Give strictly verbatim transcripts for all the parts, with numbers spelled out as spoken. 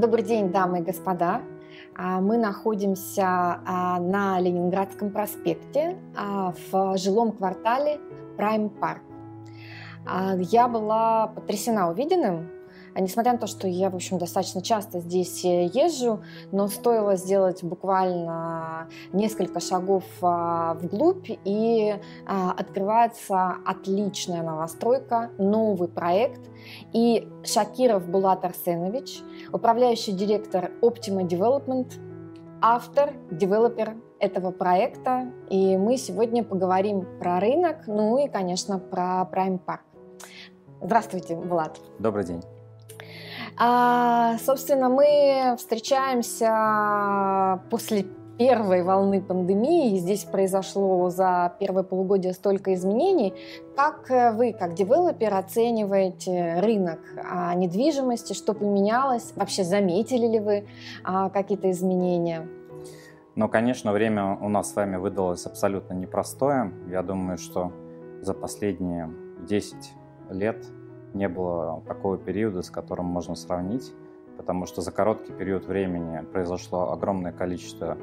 Добрый день, дамы и господа. Мы находимся на Ленинградском проспекте в жилом квартале Prime Park. Я была потрясена увиденным. Несмотря на то, что я, в общем, достаточно часто здесь езжу, но стоило сделать буквально несколько шагов вглубь, и открывается отличная новостройка, новый проект. И Шакиров Булат Арсенович, управляющий директор Optima Development, автор, девелопер этого проекта. И мы сегодня поговорим про рынок, ну и, конечно, про Prime Park. Здравствуйте, Булат. Добрый день. А, собственно, мы встречаемся после первой волны пандемии, и здесь произошло за первое полугодие столько изменений. Как вы, как девелопер, оцениваете рынок недвижимости, что поменялось? Вообще, заметили ли вы какие-то изменения? Ну, конечно, время у нас с вами выдалось абсолютно непростое. Я думаю, что за последние десять лет не было такого периода, с которым можно сравнить, потому что за короткий период времени произошло огромное количество,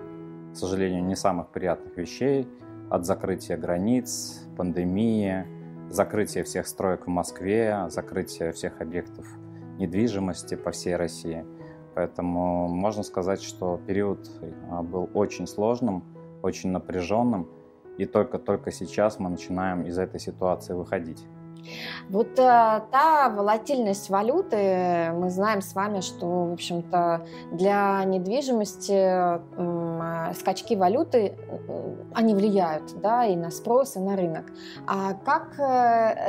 к сожалению, не самых приятных вещей, от закрытия границ, пандемии, закрытия всех строек в Москве, закрытия всех объектов недвижимости по всей России. Поэтому можно сказать, что период был очень сложным, очень напряженным, и только-только сейчас мы начинаем из этой ситуации выходить. Вот а, та волатильность валюты, мы знаем с вами, что, в общем-то, для недвижимости э, скачки валюты, э, они влияют, да, и на спрос, и на рынок. А как э,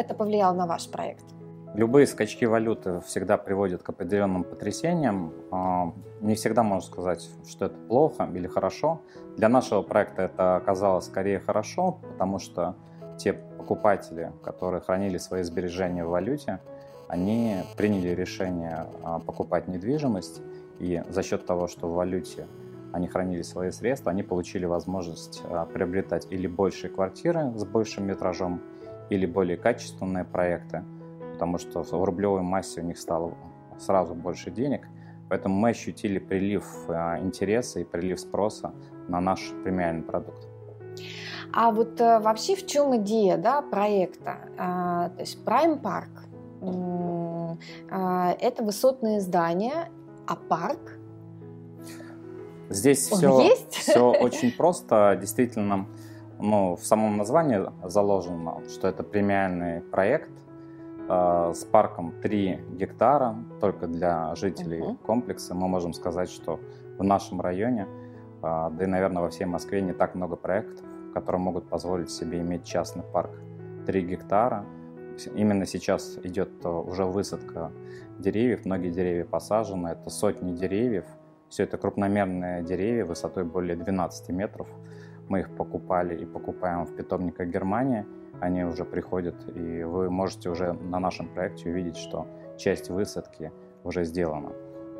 это повлияло на ваш проект? Любые скачки валюты всегда приводят к определенным потрясениям. Э, не всегда можно сказать, что это плохо или хорошо. Для нашего проекта это оказалось скорее хорошо, потому что те покупатели, которые хранили свои сбережения в валюте, они приняли решение покупать недвижимость, и за счет того, что в валюте они хранили свои средства, они получили возможность приобретать или большие квартиры с большим метражом, или более качественные проекты, потому что в рублевой массе у них стало сразу больше денег. Поэтому мы ощутили прилив интереса и прилив спроса на наш премиальный продукт. А вот э, вообще в чем идея, да, проекта? А, то есть Prime Park э, э, это высотные здания, а парк? Здесь все, все очень просто. Действительно, ну, в самом названии заложено, что это премиальный проект э, с парком три гектара только для жителей uh-huh. комплекса. Мы можем сказать, что в нашем районе, э, да и, наверное, во всей Москве не так много проектов, которые могут позволить себе иметь частный парк три гектара. Именно сейчас идет уже высадка деревьев, многие деревья посажены, это сотни деревьев. Все это крупномерные деревья высотой более двенадцати метров. Мы их покупали и покупаем в питомниках Германии. Они уже приходят, и вы можете уже на нашем проекте увидеть, что часть высадки уже сделана.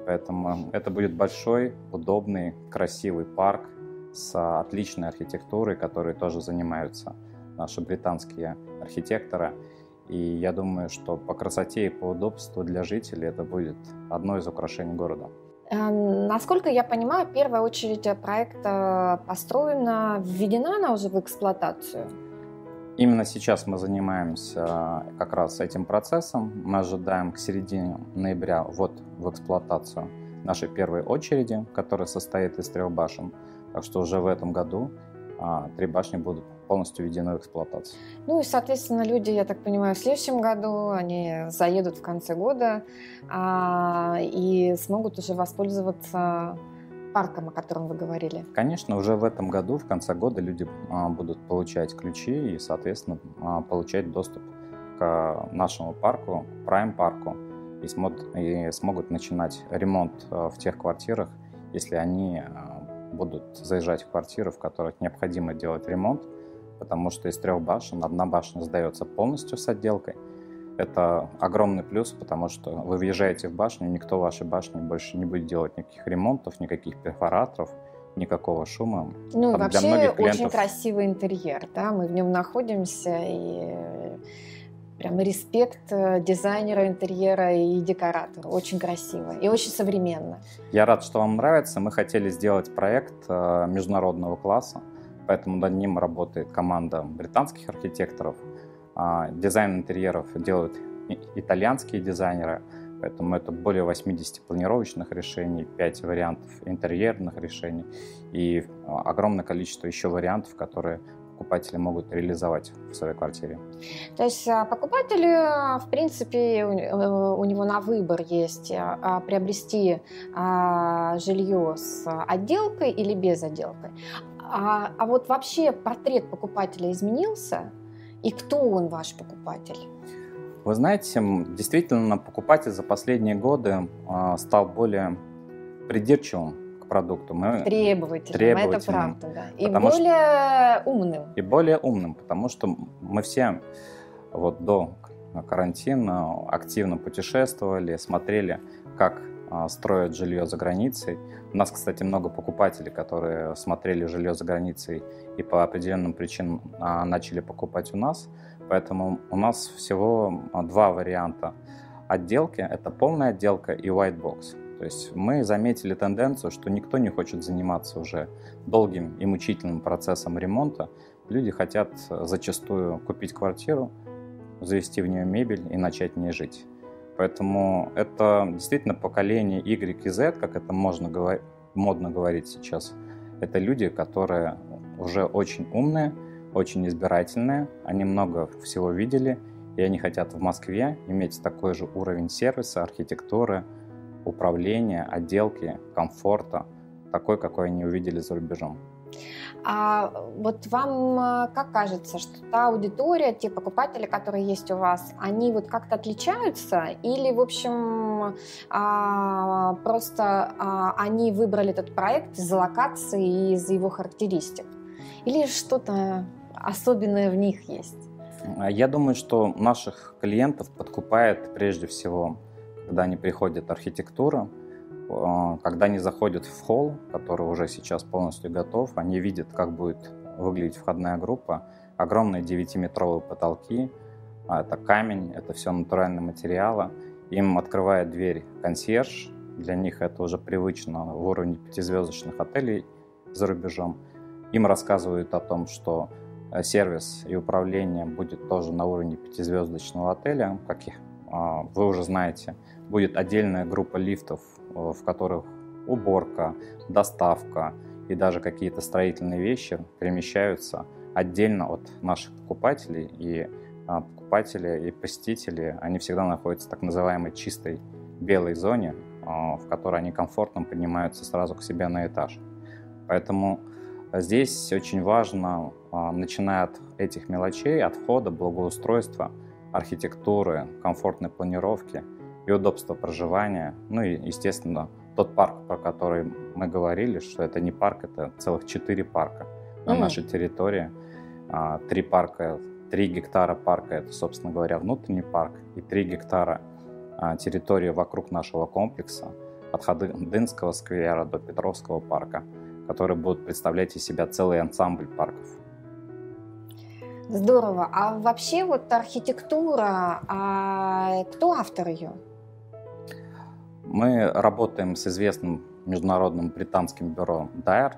Поэтому это будет большой, удобный, красивый парк с отличной архитектурой, которой тоже занимаются наши британские архитекторы. И я думаю, что по красоте и по удобству для жителей это будет одно из украшений города. Насколько я понимаю, первая очередь проекта построена, введена она уже в эксплуатацию? Именно сейчас мы занимаемся как раз этим процессом. Мы ожидаем к середине ноября вот в эксплуатацию нашей первой очереди, которая состоит из трех башен. Так что уже в этом году а, три башни будут полностью введены в эксплуатацию. Ну и, соответственно, люди, я так понимаю, в следующем году, они заедут в конце года а, и смогут уже воспользоваться парком, о котором вы говорили. Конечно, уже в этом году, в конце года, люди а, будут получать ключи и, соответственно, а, получать доступ к нашему парку, Prime парку, и, смо- и смогут начинать ремонт а, в тех квартирах, если они... будут заезжать в квартиры, в которых необходимо делать ремонт, потому что из трех башен одна башня сдается полностью с отделкой. Это огромный плюс, потому что вы въезжаете в башню, никто в вашей башне больше не будет делать никаких ремонтов, никаких перфораторов, никакого шума. Ну и вообще клиентов... очень красивый интерьер, да, мы в нем находимся, и Прямо респект дизайнеру интерьера и декоратору. Очень красиво и очень современно. Я рад, что вам нравится. Мы хотели сделать проект международного класса, поэтому над ним работает команда британских архитекторов. Дизайн интерьеров делают итальянские дизайнеры, поэтому это более восьмидесяти планировочных решений, пять вариантов интерьерных решений и огромное количество еще вариантов, которые покупатели могут реализовать в своей квартире. То есть покупатель, в принципе, у него на выбор есть приобрести жилье с отделкой или без отделкой. А, а вот вообще портрет покупателя изменился? И кто он, ваш покупатель? Вы знаете, действительно, покупатель за последние годы стал более придирчивым продукту. Мы требовательным, требовательным, это правда, да. И более что, умным. И более умным, потому что мы все вот до карантина активно путешествовали, смотрели, как а, строят жилье за границей. У нас, кстати, много покупателей, которые смотрели жилье за границей и по определенным причинам а, начали покупать у нас. Поэтому у нас всего два варианта отделки. Это полная отделка и white box. То есть мы заметили тенденцию, что никто не хочет заниматься уже долгим и мучительным процессом ремонта. Люди хотят зачастую купить квартиру, завести в нее мебель и начать в ней жить. Поэтому это действительно поколение игрек и зет, как это можно говор... модно говорить сейчас. Это люди, которые уже очень умные, очень избирательные, они много всего видели, и они хотят в Москве иметь такой же уровень сервиса, архитектуры, управления, отделки, комфорта, такой, какой они увидели за рубежом. А вот вам как кажется, что та аудитория, те покупатели, которые есть у вас, они вот как-то отличаются? Или, в общем, просто они выбрали этот проект из-за локации и из-за его характеристик? Или что-то особенное в них есть? Я думаю, что наших клиентов подкупает прежде всего, когда они приходят, архитектура, когда они заходят в холл, который уже сейчас полностью готов, они видят, как будет выглядеть входная группа, огромные девятиметровые потолки, это камень, это все натуральные материалы, им открывает дверь консьерж, для них это уже привычно в уровне пятизвездочных отелей за рубежом, им рассказывают о том, что сервис и управление будет тоже на уровне пятизвездочного отеля, каких вы уже знаете, будет отдельная группа лифтов, в которых уборка, доставка и даже какие-то строительные вещи перемещаются отдельно от наших покупателей. И покупатели, и посетители, они всегда находятся в так называемой чистой белой зоне, в которой они комфортно поднимаются сразу к себе на этаж. Поэтому здесь очень важно, начиная от этих мелочей, от входа, благоустройства, архитектуры, комфортной планировки и удобства проживания. Ну и, естественно, тот парк, про который мы говорили, что это не парк, это целых четыре парка на mm-hmm. нашей территории. Три парка, три гектара парка, это, собственно говоря, внутренний парк, и три гектара территории вокруг нашего комплекса, от Ходынского сквера до Петровского парка, которые будут представлять из себя целый ансамбль парков. Здорово. А вообще вот архитектура, а кто автор ее? Мы работаем с известным международным британским бюро Дайер.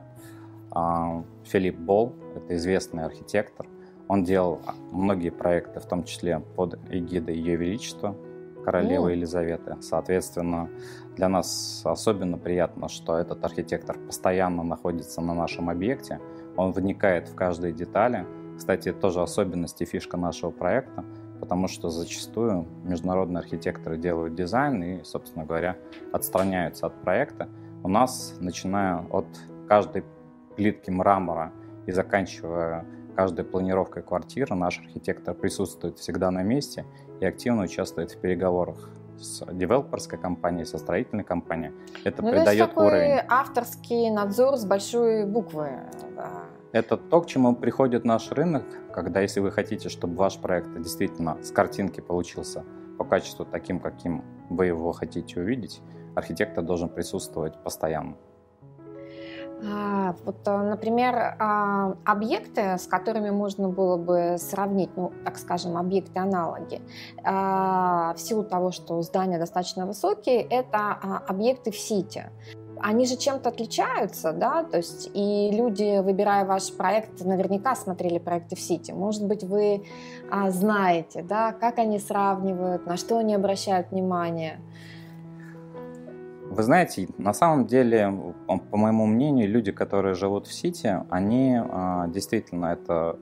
Филип Болл, это известный архитектор. Он делал многие проекты, в том числе под эгидой Ее Величества, королевы mm. Елизаветы. Соответственно, для нас особенно приятно, что этот архитектор постоянно находится на нашем объекте. Он вникает в каждые детали. Кстати, тоже особенность и фишка нашего проекта, потому что зачастую международные архитекторы делают дизайн и, собственно говоря, отстраняются от проекта. У нас, начиная от каждой плитки мрамора и заканчивая каждой планировкой квартиры, наш архитектор присутствует всегда на месте и активно участвует в переговорах с девелоперской компанией, со строительной компанией. Это ну, придает такой уровень. Авторский надзор с большой буквы. Это то, к чему приходит наш рынок, когда если вы хотите, чтобы ваш проект действительно с картинки получился по качеству таким, каким вы его хотите увидеть, архитектор должен присутствовать постоянно. Вот, например, объекты, с которыми можно было бы сравнить, ну, так скажем, объекты-аналоги, в силу того, что здания достаточно высокие, это объекты в сити. Они же чем-то отличаются, да, то есть и люди, выбирая ваш проект, наверняка смотрели проекты в сити. Может быть, вы а, знаете, да, как они сравнивают, на что они обращают внимание. Вы знаете, на самом деле, по моему мнению, люди, которые живут в сити, они а, действительно это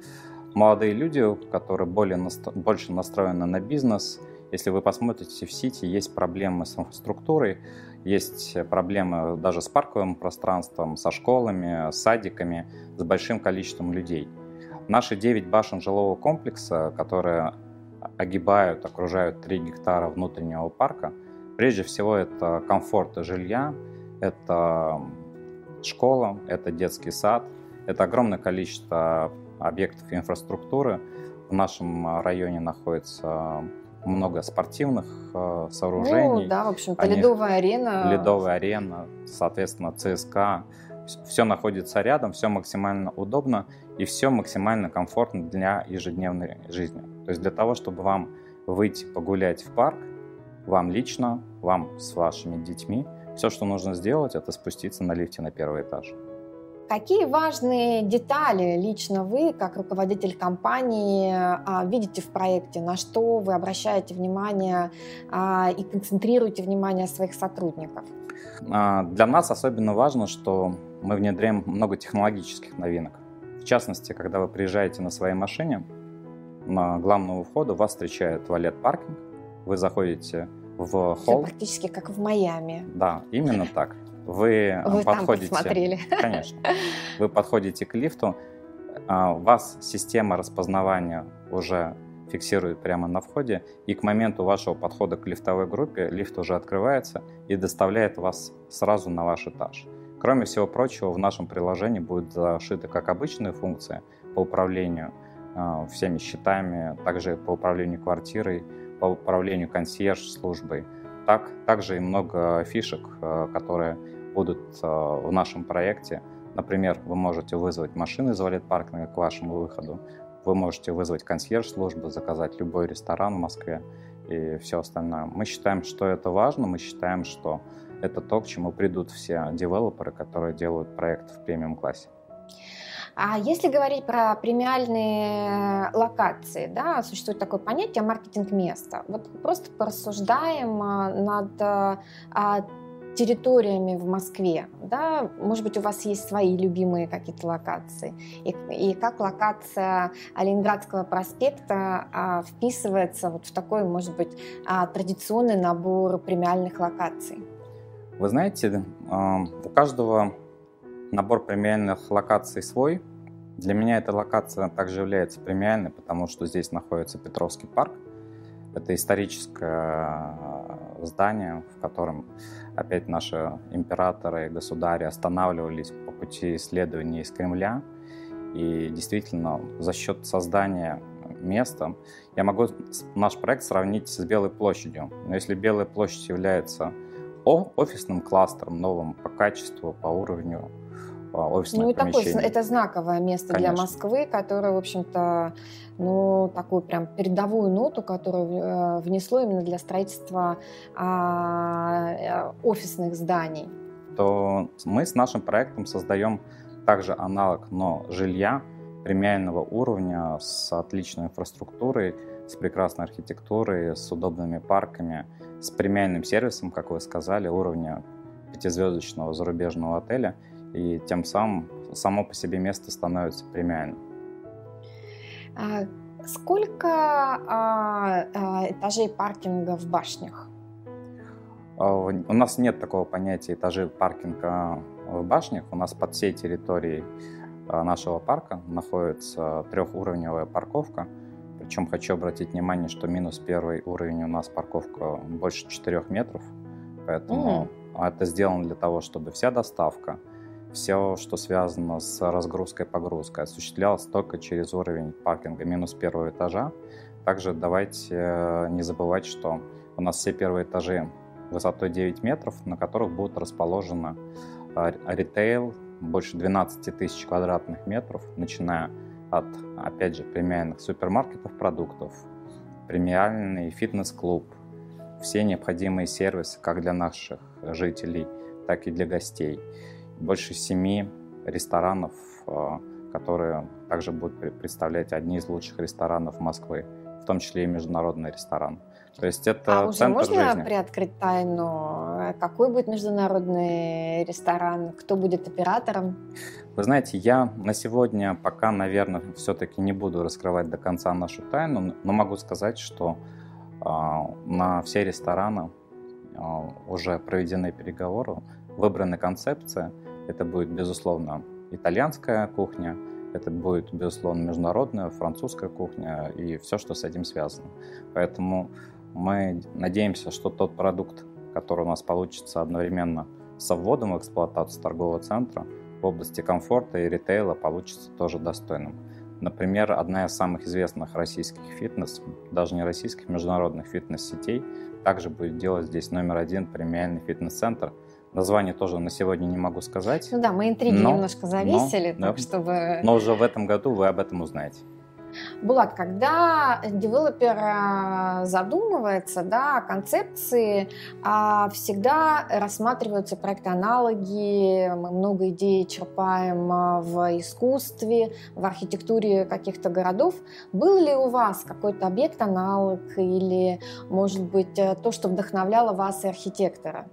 молодые люди, которые более настро- больше настроены на бизнес. Если вы посмотрите, в сити есть проблемы с инфраструктурой, есть проблемы даже с парковым пространством, со школами, с садиками, с большим количеством людей. Наши девять башен жилого комплекса, которые огибают, окружают три гектара внутреннего парка, прежде всего это комфорт жилья, это школа, это детский сад, это огромное количество объектов инфраструктуры. В нашем районе находится много спортивных э, сооружений. Ну, да, в общем-то, Они... ледовая арена. Ледовая арена, соответственно, ЦСКА. Все находится рядом, все максимально удобно и все максимально комфортно для ежедневной жизни. То есть для того, чтобы вам выйти погулять в парк, вам лично, вам с вашими детьми, все, что нужно сделать, это спуститься на лифте на первый этаж. Какие важные детали лично вы, как руководитель компании, видите в проекте? На что вы обращаете внимание и концентрируете внимание своих сотрудников? Для нас особенно важно, что мы внедряем много технологических новинок. В частности, когда вы приезжаете на своей машине, на главного входа вас встречает валет-паркинг, вы заходите в холл. Все практически как в Майами. Да, именно так. Вы, Вы подходите, там посмотрели. Конечно. Вы подходите к лифту, вас система распознавания уже фиксирует прямо на входе, и к моменту вашего подхода к лифтовой группе лифт уже открывается и доставляет вас сразу на ваш этаж. Кроме всего прочего, в нашем приложении будут зашиты как обычные функции по управлению всеми счетами, также по управлению квартирой, по управлению консьерж-службой, так, также и много фишек, которые будут в нашем проекте. Например, вы можете вызвать машину из валет-паркинга к вашему выходу, вы можете вызвать консьерж-службу, заказать любой ресторан в Москве и все остальное. Мы считаем, что это важно, мы считаем, что это то, к чему придут все девелоперы, которые делают проект в премиум-классе. А если говорить про премиальные локации, да, существует такое понятие маркетинг места. Вот просто порассуждаем над территориями в Москве, да, может быть, у вас есть свои любимые какие-то локации, и, и как локация Ленинградского проспекта а, вписывается вот в такой, может быть, а, традиционный набор премиальных локаций? Вы знаете, у каждого набор премиальных локаций свой. Для меня эта локация также является премиальной, потому что здесь находится Петровский парк. Это историческое здание, в котором опять наши императоры и государи останавливались по пути исследований из Кремля. И действительно, за счет создания места я могу наш проект сравнить с Белой площадью. Но если Белая площадь является офисным кластером, новым по качеству, по уровню, офисное ну, помещение. Такое, это знаковое место, конечно, для Москвы, которое, в общем-то, ну, такую прям передовую ноту, которую э, внесло именно для строительства э, офисных зданий. То мы с нашим проектом создаем также аналог, но жилья премиального уровня с отличной инфраструктурой, с прекрасной архитектурой, с удобными парками, с премиальным сервисом, как вы сказали, уровня пятизвездочного зарубежного отеля. И тем самым само по себе место становится премиальным. Сколько а, а, этажей паркинга в башнях? У нас нет такого понятия этажей паркинга в башнях. У нас под всей территорией нашего парка находится трехуровневая парковка. Причем хочу обратить внимание, что минус первый уровень у нас парковка больше четырех метров. Поэтому mm-hmm. это сделано для того, чтобы вся доставка, все, что связано с разгрузкой и погрузкой, осуществлялось только через уровень паркинга минус первого этажа. Также давайте не забывать, что у нас все первые этажи высотой девять метров, на которых будут расположены ритейл, больше двенадцати тысяч квадратных метров, начиная от, опять же, премиальных супермаркетов продуктов, премиальный фитнес-клуб, все необходимые сервисы как для наших жителей, так и для гостей. Больше семи ресторанов, которые также будут представлять одни из лучших ресторанов Москвы, в том числе и международный ресторан. То есть это а уже центр можно жизни. Приоткрыть тайну? Какой будет международный ресторан? Кто будет оператором? Вы знаете, я на сегодня пока, наверное, все-таки не буду раскрывать до конца нашу тайну, но могу сказать, что э, на все рестораны э, уже проведены переговоры, выбраны концепции. Это будет, безусловно, итальянская кухня, это будет, безусловно, международная, французская кухня и все, что с этим связано. Поэтому мы надеемся, что тот продукт, который у нас получится одновременно со вводом в эксплуатацию торгового центра в области комфорта и ритейла, получится тоже достойным. Например, одна из самых известных российских фитнес, даже не российских, международных фитнес-сетей, также будет делать здесь номер один премиальный фитнес-центр. Название тоже на сегодня не могу сказать. Ну да, мы интриги но, немножко завесили, но, так, да, чтобы... Но уже в этом году вы об этом узнаете. Булат, когда девелопер задумывается, да, о концепции, всегда рассматриваются проекты-аналоги, мы много идей черпаем в искусстве, в архитектуре каких-то городов. Был ли у вас какой-то объект-аналог или, может быть, то, что вдохновляло вас и архитектора?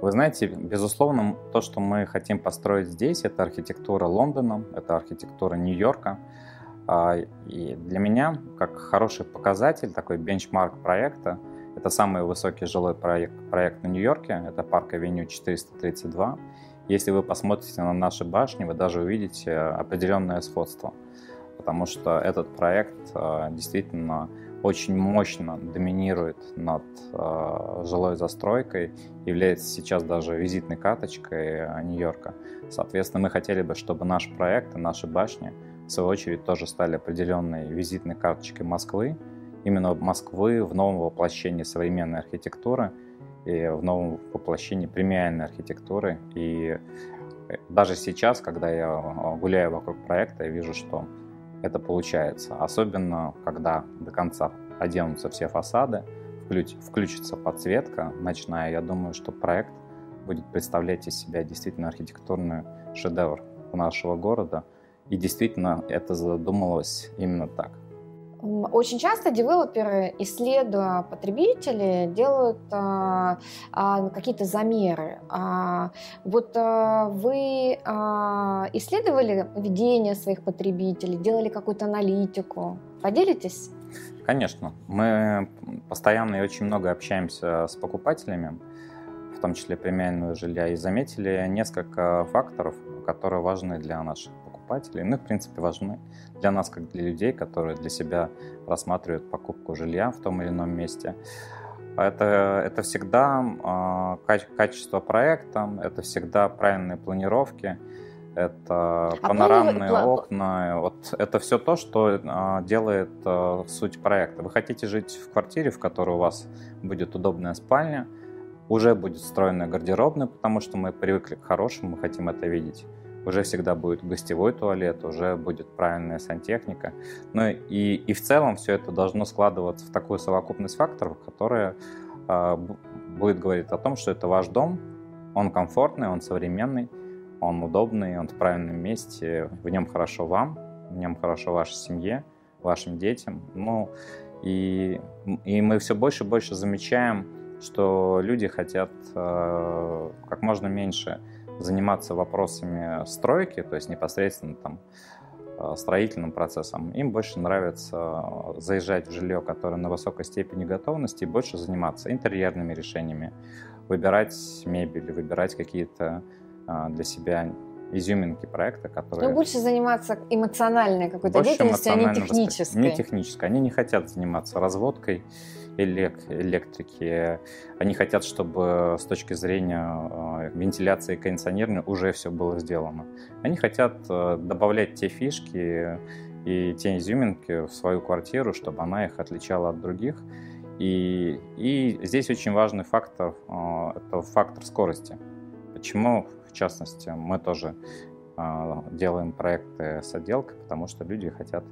Вы знаете, безусловно, то, что мы хотим построить здесь, это архитектура Лондона, это архитектура Нью-Йорка. И для меня, как хороший показатель, такой бенчмарк проекта, это самый высокий жилой проект, проект на Нью-Йорке, это Park Avenue четыреста тридцать два. Если вы посмотрите на наши башни, вы даже увидите определенное сходство, потому что этот проект действительно очень мощно доминирует над жилой застройкой, является сейчас даже визитной карточкой Нью-Йорка. Соответственно, мы хотели бы, чтобы наш проект и наши башни в свою очередь тоже стали определенной визитной карточкой Москвы, именно Москвы в новом воплощении современной архитектуры и в новом воплощении премиальной архитектуры. И даже сейчас, когда я гуляю вокруг проекта, я вижу, что это получается. Особенно, когда до конца оденутся все фасады, включится подсветка ночная, я думаю, что проект будет представлять из себя действительно архитектурный шедевр нашего города. И действительно, это задумывалось именно так. Очень часто девелоперы, исследуя потребителей, делают а, а, какие-то замеры. А, вот а, вы а, исследовали поведение своих потребителей, делали какую-то аналитику? Поделитесь? Конечно. Мы постоянно и очень много общаемся с покупателями, в том числе премиального жилья, и заметили несколько факторов, которые важны для наших покупателей, ну, в принципе, важны для нас, как для людей, которые для себя рассматривают покупку жилья в том или ином месте. Это, это всегда э, качество проекта, это всегда правильные планировки, это а панорамные вы... окна. Вот это все то, что э, делает э, суть проекта. Вы хотите жить в квартире, в которой у вас будет удобная спальня, уже будет встроенная гардеробная, потому что мы привыкли к хорошему, мы хотим это видеть. Уже всегда будет гостевой туалет, уже будет правильная сантехника. Ну и, и в целом все это должно складываться в такую совокупность факторов, которая э, будет говорить о том, что это ваш дом, он комфортный, он современный, он удобный, он в правильном месте, в нем хорошо вам, в нем хорошо вашей семье, вашим детям. Ну и, и мы все больше и больше замечаем, что люди хотят э, как можно меньше заниматься вопросами стройки, то есть непосредственно там строительным процессом. Им больше нравится заезжать в жилье, которое на высокой степени готовности, и больше заниматься интерьерными решениями, выбирать мебель, выбирать какие-то для себя изюминки проекта, которые... Ну, больше заниматься эмоциональной какой-то деятельностью, а не технической. Не технической. Они не хотят заниматься разводкой электрики. Они хотят, чтобы с точки зрения вентиляции и кондиционирования уже все было сделано. Они хотят добавлять те фишки и те изюминки в свою квартиру, чтобы она их отличала от других. И, и здесь очень важный фактор – это фактор скорости. Почему частности, мы тоже э, делаем проекты с отделкой, потому что люди хотят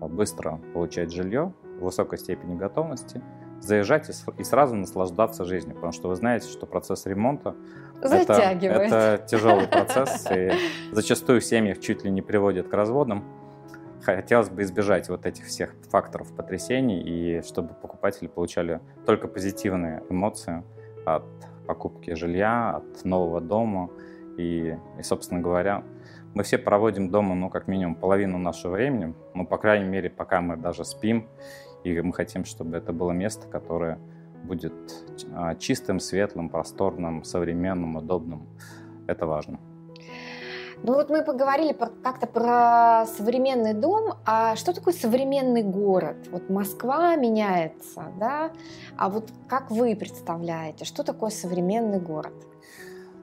быстро получать жилье, в высокой степени готовности, заезжать и, и сразу наслаждаться жизнью, потому что вы знаете, что процесс ремонта затягивает. Это, это тяжелый процесс, и зачастую семьи чуть ли не приводят к разводам. Хотелось бы избежать вот этих всех факторов потрясений, и чтобы покупатели получали только позитивные эмоции от покупки жилья, от нового дома. И, и собственно говоря, мы все проводим дома, ну, как минимум, половину нашего времени. Ну, по крайней мере, пока мы даже спим. И мы хотим, чтобы это было место, которое будет чистым, светлым, просторным, современным, удобным. Это важно. Ну вот мы поговорили про, как-то про современный дом, а что такое современный город? Вот Москва меняется, да? А вот как вы представляете, что такое современный город?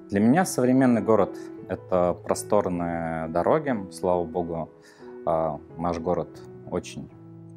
Для меня современный город – это просторные дороги. Слава богу, наш город очень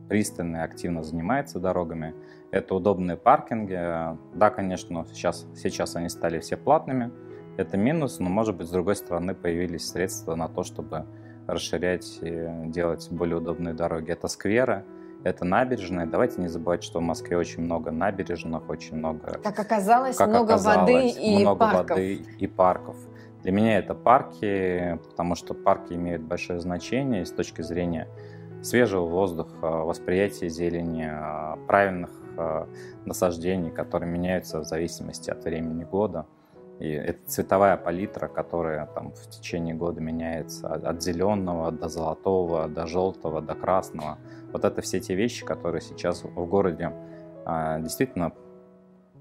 пристально и активно занимается дорогами. Это удобные паркинги. Да, конечно, сейчас, сейчас они стали все платными. Это минус, но, может быть, с другой стороны появились средства на то, чтобы расширять и делать более удобные дороги. Это скверы, это набережные. Давайте не забывать, что в Москве очень много набережных, очень много... Как оказалось, как много оказалось, воды и много парков. воды и парков. Для меня это парки, потому что парки имеют большое значение с точки зрения свежего воздуха, восприятия зелени, правильных насаждений, которые меняются в зависимости от времени года. И это цветовая палитра, которая там в течение года меняется от зеленого до золотого, до желтого, до красного. Вот это все те вещи, которые сейчас в городе а, действительно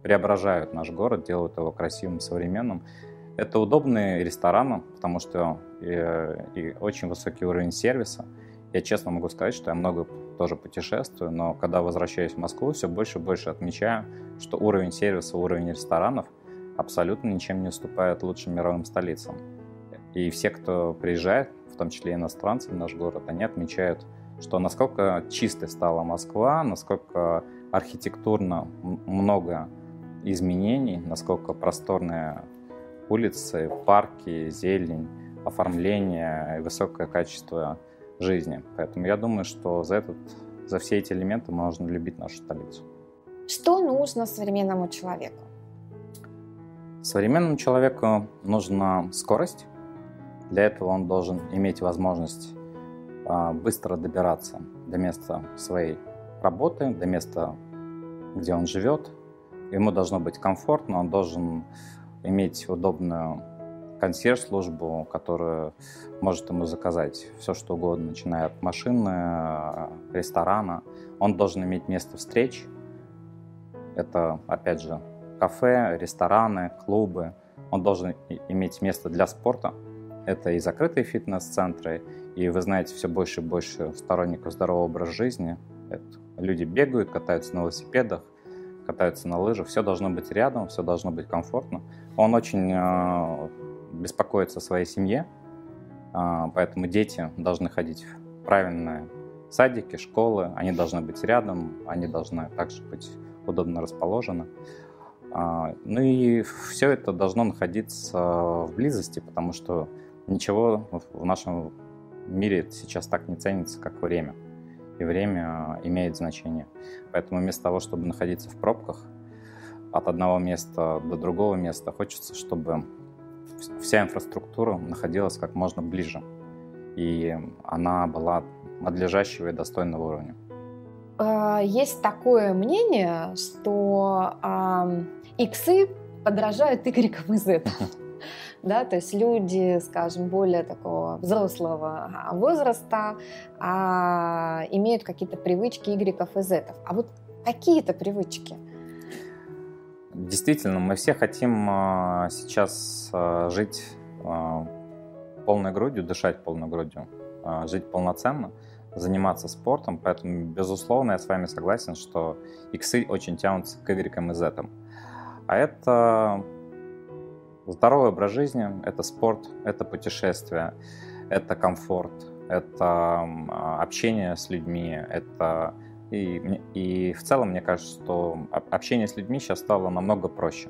преображают наш город, делают его красивым, современным. Это удобные рестораны, потому что и, и очень высокий уровень сервиса. Я честно могу сказать, что я много тоже путешествую, но когда возвращаюсь в Москву, все больше и больше отмечаю, что уровень сервиса, уровень ресторанов абсолютно ничем не уступает лучшим мировым столицам. И все, кто приезжает, в том числе иностранцы в наш город, они отмечают, что насколько чистой стала Москва, насколько архитектурно много изменений, насколько просторные улицы, парки, зелень, оформление и высокое качество жизни. Поэтому я думаю, что за, этот, за все эти элементы можно любить нашу столицу. Что нужно современному человеку? Современному человеку нужна скорость. Для этого он должен иметь возможность быстро добираться до места своей работы, до места, где он живет. Ему должно быть комфортно, он должен иметь удобную консьерж-службу, которая может ему заказать все, что угодно, начиная от машины, ресторана. Он должен иметь место встреч. Это, опять же, кафе, рестораны, клубы. Он должен иметь место для спорта. Это и закрытые фитнес-центры, и, вы знаете, все больше и больше сторонников здорового образа жизни. Это люди бегают, катаются на велосипедах, катаются на лыжах. Все должно быть рядом, все должно быть комфортно. Он очень э, беспокоится о своей семье, э, поэтому дети должны ходить в правильные садики, школы. Они должны быть рядом, они должны также быть удобно расположены. Ну и все это должно находиться в близости, потому что ничего в нашем мире сейчас так не ценится, как время. И время имеет значение. Поэтому вместо того, чтобы находиться в пробках от одного места до другого места, хочется, чтобы вся инфраструктура находилась как можно ближе. И она была надлежащего и достойного уровня. Есть такое мнение, что э, иксы подражают игрекам и зетам. Да, то есть люди, скажем, более такого взрослого возраста э, имеют какие-то привычки игреков и зетов. А вот какие-то привычки? Действительно, мы все хотим э, сейчас э, жить э, полной грудью, дышать полной грудью, э, жить полноценно, заниматься спортом, поэтому, безусловно, я с вами согласен, что иксы очень тянутся к игрекам и зетам. А это здоровый образ жизни, это спорт, это путешествия, это комфорт, это общение с людьми, это... И, и в целом, мне кажется, что общение с людьми сейчас стало намного проще.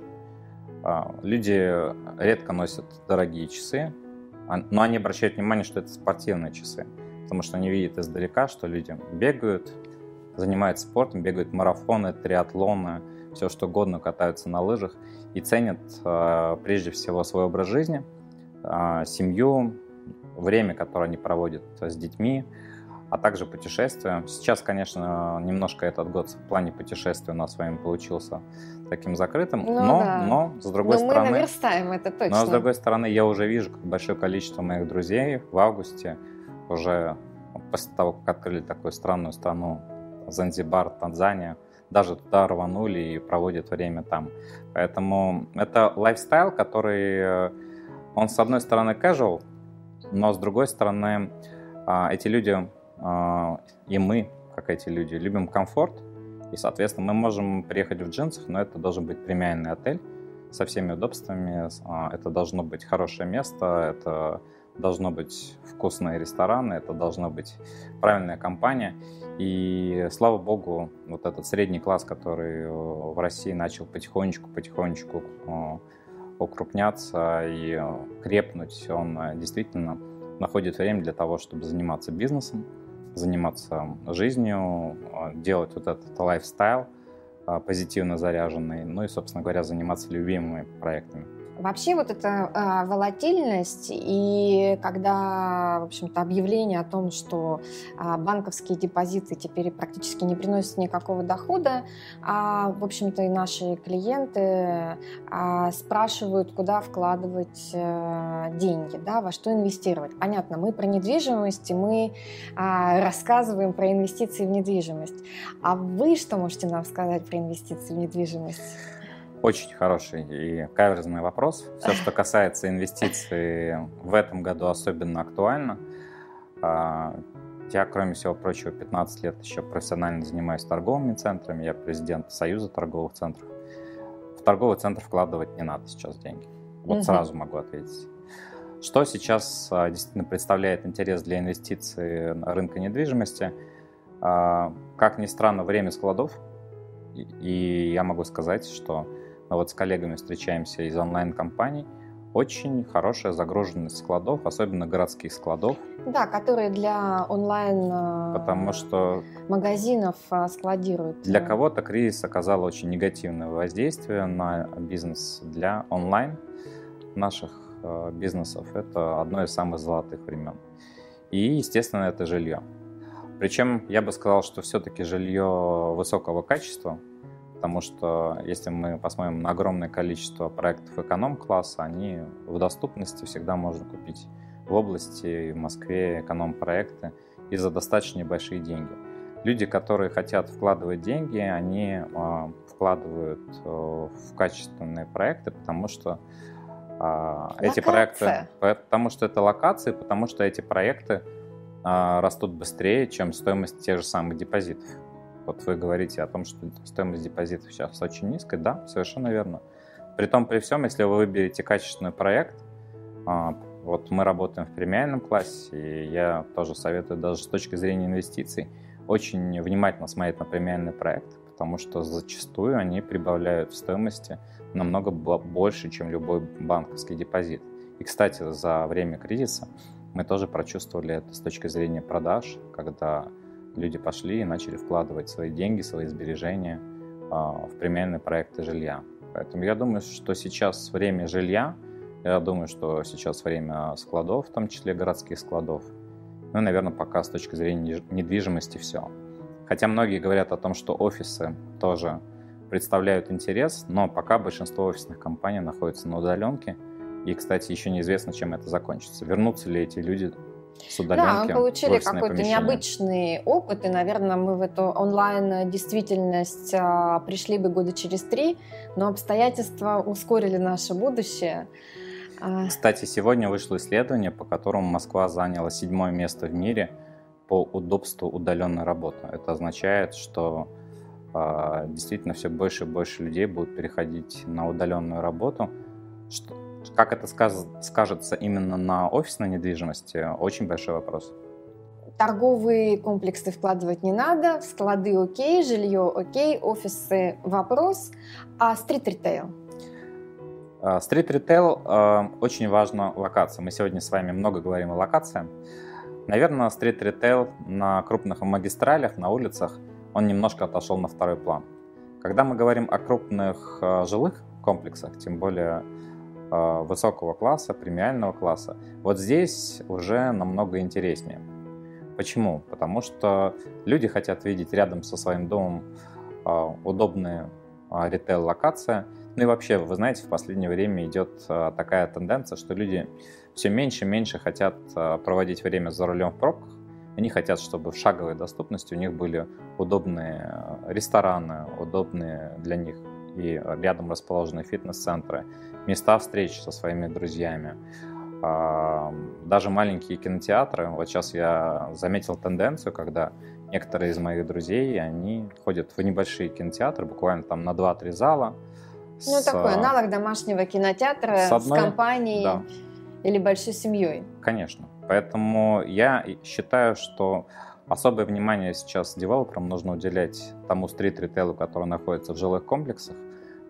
Люди редко носят дорогие часы, но они обращают внимание, что это спортивные часы, потому что они видят издалека, что люди бегают, занимаются спортом, бегают марафоны, триатлоны, все что угодно, катаются на лыжах и ценят прежде всего свой образ жизни, семью, время, которое они проводят с детьми, а также путешествия. Сейчас, конечно, немножко этот год в плане путешествий у нас с вами получился таким закрытым, ну, но, да. но, с другой но стороны, мы наверстаем это точно. Но с другой стороны, я уже вижу, как большое количество моих друзей в августе, уже после того, как открыли такую странную страну, Занзибар, Танзания, даже туда рванули и проводят время там. Поэтому это лайфстайл, который, он с одной стороны casual, но с другой стороны, эти люди... И мы, как эти люди, любим комфорт. И, соответственно, мы можем приехать в джинсах, но это должен быть премиальный отель со всеми удобствами. Это должно быть хорошее место, это должно быть вкусные рестораны, это должна быть правильная компания. И, слава богу, вот этот средний класс, который в России начал потихонечку-потихонечку укрупняться и крепнуть, он действительно находит время для того, чтобы заниматься бизнесом, заниматься жизнью, делать вот этот лайфстайл позитивно заряженный, ну и, собственно говоря, заниматься любимыми проектами. Вообще вот эта э, волатильность и когда, в общем-то, объявление о том, что э, банковские депозиты теперь практически не приносят никакого дохода, а, в общем-то, и наши клиенты э, спрашивают, куда вкладывать э, деньги, да, во что инвестировать. Понятно, мы про недвижимость, и мы э, рассказываем про инвестиции в недвижимость. А вы что можете нам сказать про инвестиции в недвижимость? Очень хороший и каверзный вопрос. Все, что касается инвестиций, в этом году особенно актуально. Я, кроме всего прочего, пятнадцать лет еще профессионально занимаюсь торговыми центрами. Я президент Союза торговых центров. В торговый центр вкладывать не надо сейчас деньги. Вот угу. сразу могу ответить. Что сейчас действительно представляет интерес для инвестиций рынка недвижимости? Как ни странно, время складов. И я могу сказать, что мы вот с коллегами встречаемся из онлайн-компаний. Очень хорошая загруженность складов, особенно городских складов. Да, которые для онлайн Потому что магазинов складируют. Для кого-то кризис оказал очень негативное воздействие на бизнес. Для онлайн наших бизнесов это одно из самых золотых времен. И, естественно, это жилье. Причем я бы сказал, что все-таки жилье высокого качества, потому что если мы посмотрим на огромное количество проектов эконом-класса, они в доступности всегда можно купить в области, в Москве эконом-проекты и за достаточно небольшие деньги. Люди, которые хотят вкладывать деньги, они э, вкладывают э, в качественные проекты, потому что э, эти проекты, потому что это локации, потому что эти проекты растут быстрее, чем стоимость тех же самых депозитов. Вот вы говорите о том, что стоимость депозитов сейчас очень низкая. Да, совершенно верно. Притом, при всем, если вы выберете качественный проект, вот мы работаем в премиальном классе, и я тоже советую даже с точки зрения инвестиций очень внимательно смотреть на премиальный проект, потому что зачастую они прибавляют в стоимости намного больше, чем любой банковский депозит. И, кстати, за время кризиса мы тоже прочувствовали это с точки зрения продаж, когда люди пошли и начали вкладывать свои деньги, свои сбережения в премиальные проекты жилья. Поэтому я думаю, что сейчас время жилья, я думаю, что сейчас время складов, в том числе городских складов. Ну, наверное, пока с точки зрения недвижимости все. Хотя многие говорят о том, что офисы тоже представляют интерес, но пока большинство офисных компаний находится на удаленке. И, кстати, еще неизвестно, чем это закончится. Вернутся ли эти люди с удаленки? Да, мы получили какой-то помещение. Необычный опыт, и, наверное, мы в эту онлайн-действительность а, пришли бы года через три, но обстоятельства ускорили наше будущее. Кстати, сегодня вышло исследование, по которому Москва заняла седьмое место в мире по удобству удаленной работы. Это означает, что а, действительно все больше и больше людей будут переходить на удаленную работу, что как это скажется именно на офисной недвижимости, очень большой вопрос. Торговые комплексы вкладывать не надо, склады окей, жилье окей, офисы вопрос, а стрит-ритейл? Стрит-ритейл – очень важна локация. Мы сегодня с вами много говорим о локациях. Наверное, стрит-ритейл на крупных магистралях, на улицах, он немножко отошел на второй план. Когда мы говорим о крупных жилых комплексах, тем более высокого класса, премиального класса, вот здесь уже намного интереснее. Почему? Потому что люди хотят видеть рядом со своим домом удобные ритейл-локации. Ну и вообще, вы знаете, в последнее время идет такая тенденция, что люди все меньше и меньше хотят проводить время за рулем в пробках. Они хотят, чтобы в шаговой доступности у них были удобные рестораны, удобные для них и рядом расположенные фитнес-центры, места встреч со своими друзьями, даже маленькие кинотеатры. Вот сейчас я заметил тенденцию, когда некоторые из моих друзей, они ходят в небольшие кинотеатры, буквально там на два-три зала. Ну, с, такой аналог домашнего кинотеатра с, одной, с компанией, да, или большой семьей. Конечно. Поэтому я считаю, что особое внимание сейчас девелоперам нужно уделять тому стрит-ритейлу, который находится в жилых комплексах,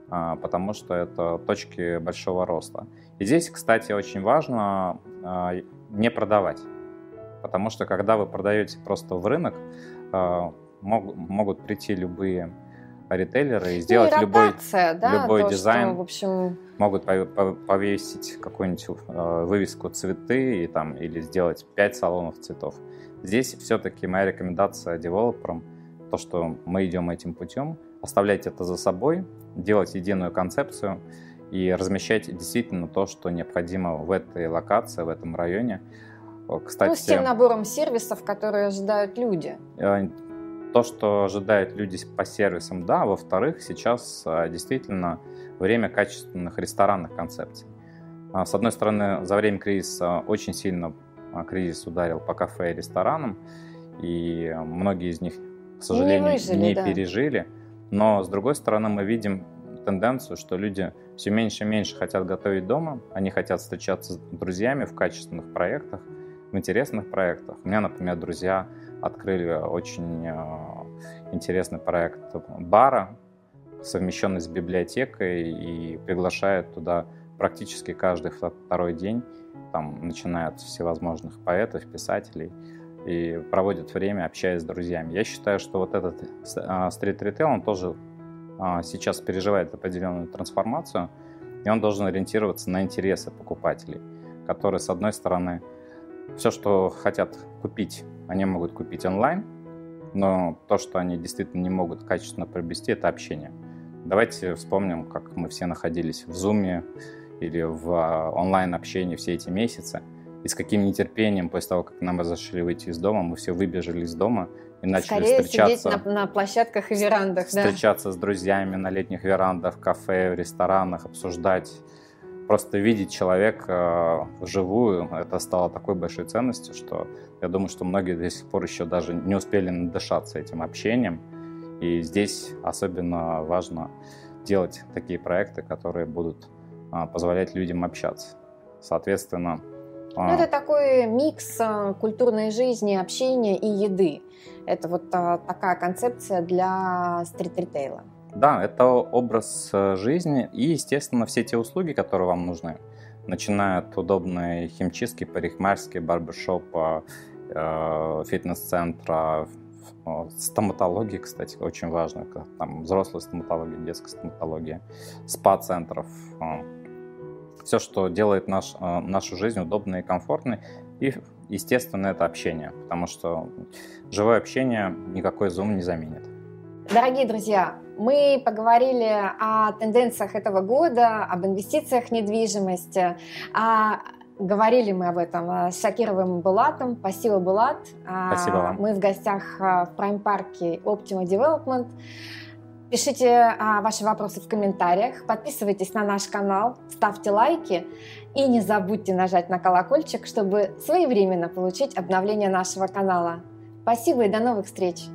потому что это точки большого роста. И здесь, кстати, очень важно не продавать, потому что когда вы продаете просто в рынок, могут прийти любые ритейлеры и сделать ну, и ротация, любой, да, любой то, дизайн, что, в общем... могут повесить какую-нибудь вывеску цветы и там, или сделать пять салонов цветов. Здесь все-таки моя рекомендация девелоперам, то, что мы идем этим путем, оставляйте это за собой, делать единую концепцию и размещать действительно то, что необходимо в этой локации, в этом районе. Кстати, ну, с тем набором сервисов, которые ожидают люди. То, что ожидают люди по сервисам, да. Во-вторых, сейчас действительно время качественных ресторанных концепций. С одной стороны, за время кризиса очень сильно кризис ударил по кафе и ресторанам, и многие из них, к сожалению, не, выжили, не да. пережили. Но, с другой стороны, мы видим тенденцию, что люди все меньше и меньше хотят готовить дома, они хотят встречаться с друзьями в качественных проектах, в интересных проектах. У меня, например, друзья открыли очень э, интересный проект бара, совмещенный с библиотекой, и приглашают туда практически каждый второй день. Там начинают всевозможных поэтов, писателей, и проводят время, общаясь с друзьями. Я считаю, что вот этот э, стрит-ритейл, он тоже э, сейчас переживает определенную трансформацию, и он должен ориентироваться на интересы покупателей, которые, с одной стороны, все, что хотят купить, они могут купить онлайн, но то, что они действительно не могут качественно приобрести, это общение. Давайте вспомним, как мы все находились в Zoom или в онлайн-общении все эти месяцы, и с каким нетерпением после того, как нам разрешили выйти из дома, мы все выбежали из дома и начали Скорее встречаться. Сидеть на, на площадках и верандах. Встречаться, да, с друзьями на летних верандах, в кафе, в ресторанах, обсуждать. Просто видеть человека вживую, это стало такой большой ценностью, что я думаю, что многие до сих пор еще даже не успели надышаться этим общением. И здесь особенно важно делать такие проекты, которые будут позволять людям общаться. Соответственно... Ну, это такой микс культурной жизни, общения и еды. Это вот такая концепция для стрит-ритейла. Да, это образ жизни и, естественно, все те услуги, которые вам нужны, начиная от удобной химчистки, парикмахерской, барбершопа, фитнес-центра, стоматологии, кстати, очень важно, там взрослая стоматология, детская стоматология, спа-центров, все, что делает наш, нашу жизнь удобной и комфортной, и, естественно, это общение, потому что живое общение никакой Zoom не заменит. Дорогие друзья, мы поговорили о тенденциях этого года, об инвестициях в недвижимость. А говорили мы об этом с Шакировым Булатом. Спасибо, Булат. Спасибо вам. Мы в гостях в Prime Park Optima Development. Пишите ваши вопросы в комментариях, подписывайтесь на наш канал, ставьте лайки и не забудьте нажать на колокольчик, чтобы своевременно получить обновления нашего канала. Спасибо и до новых встреч!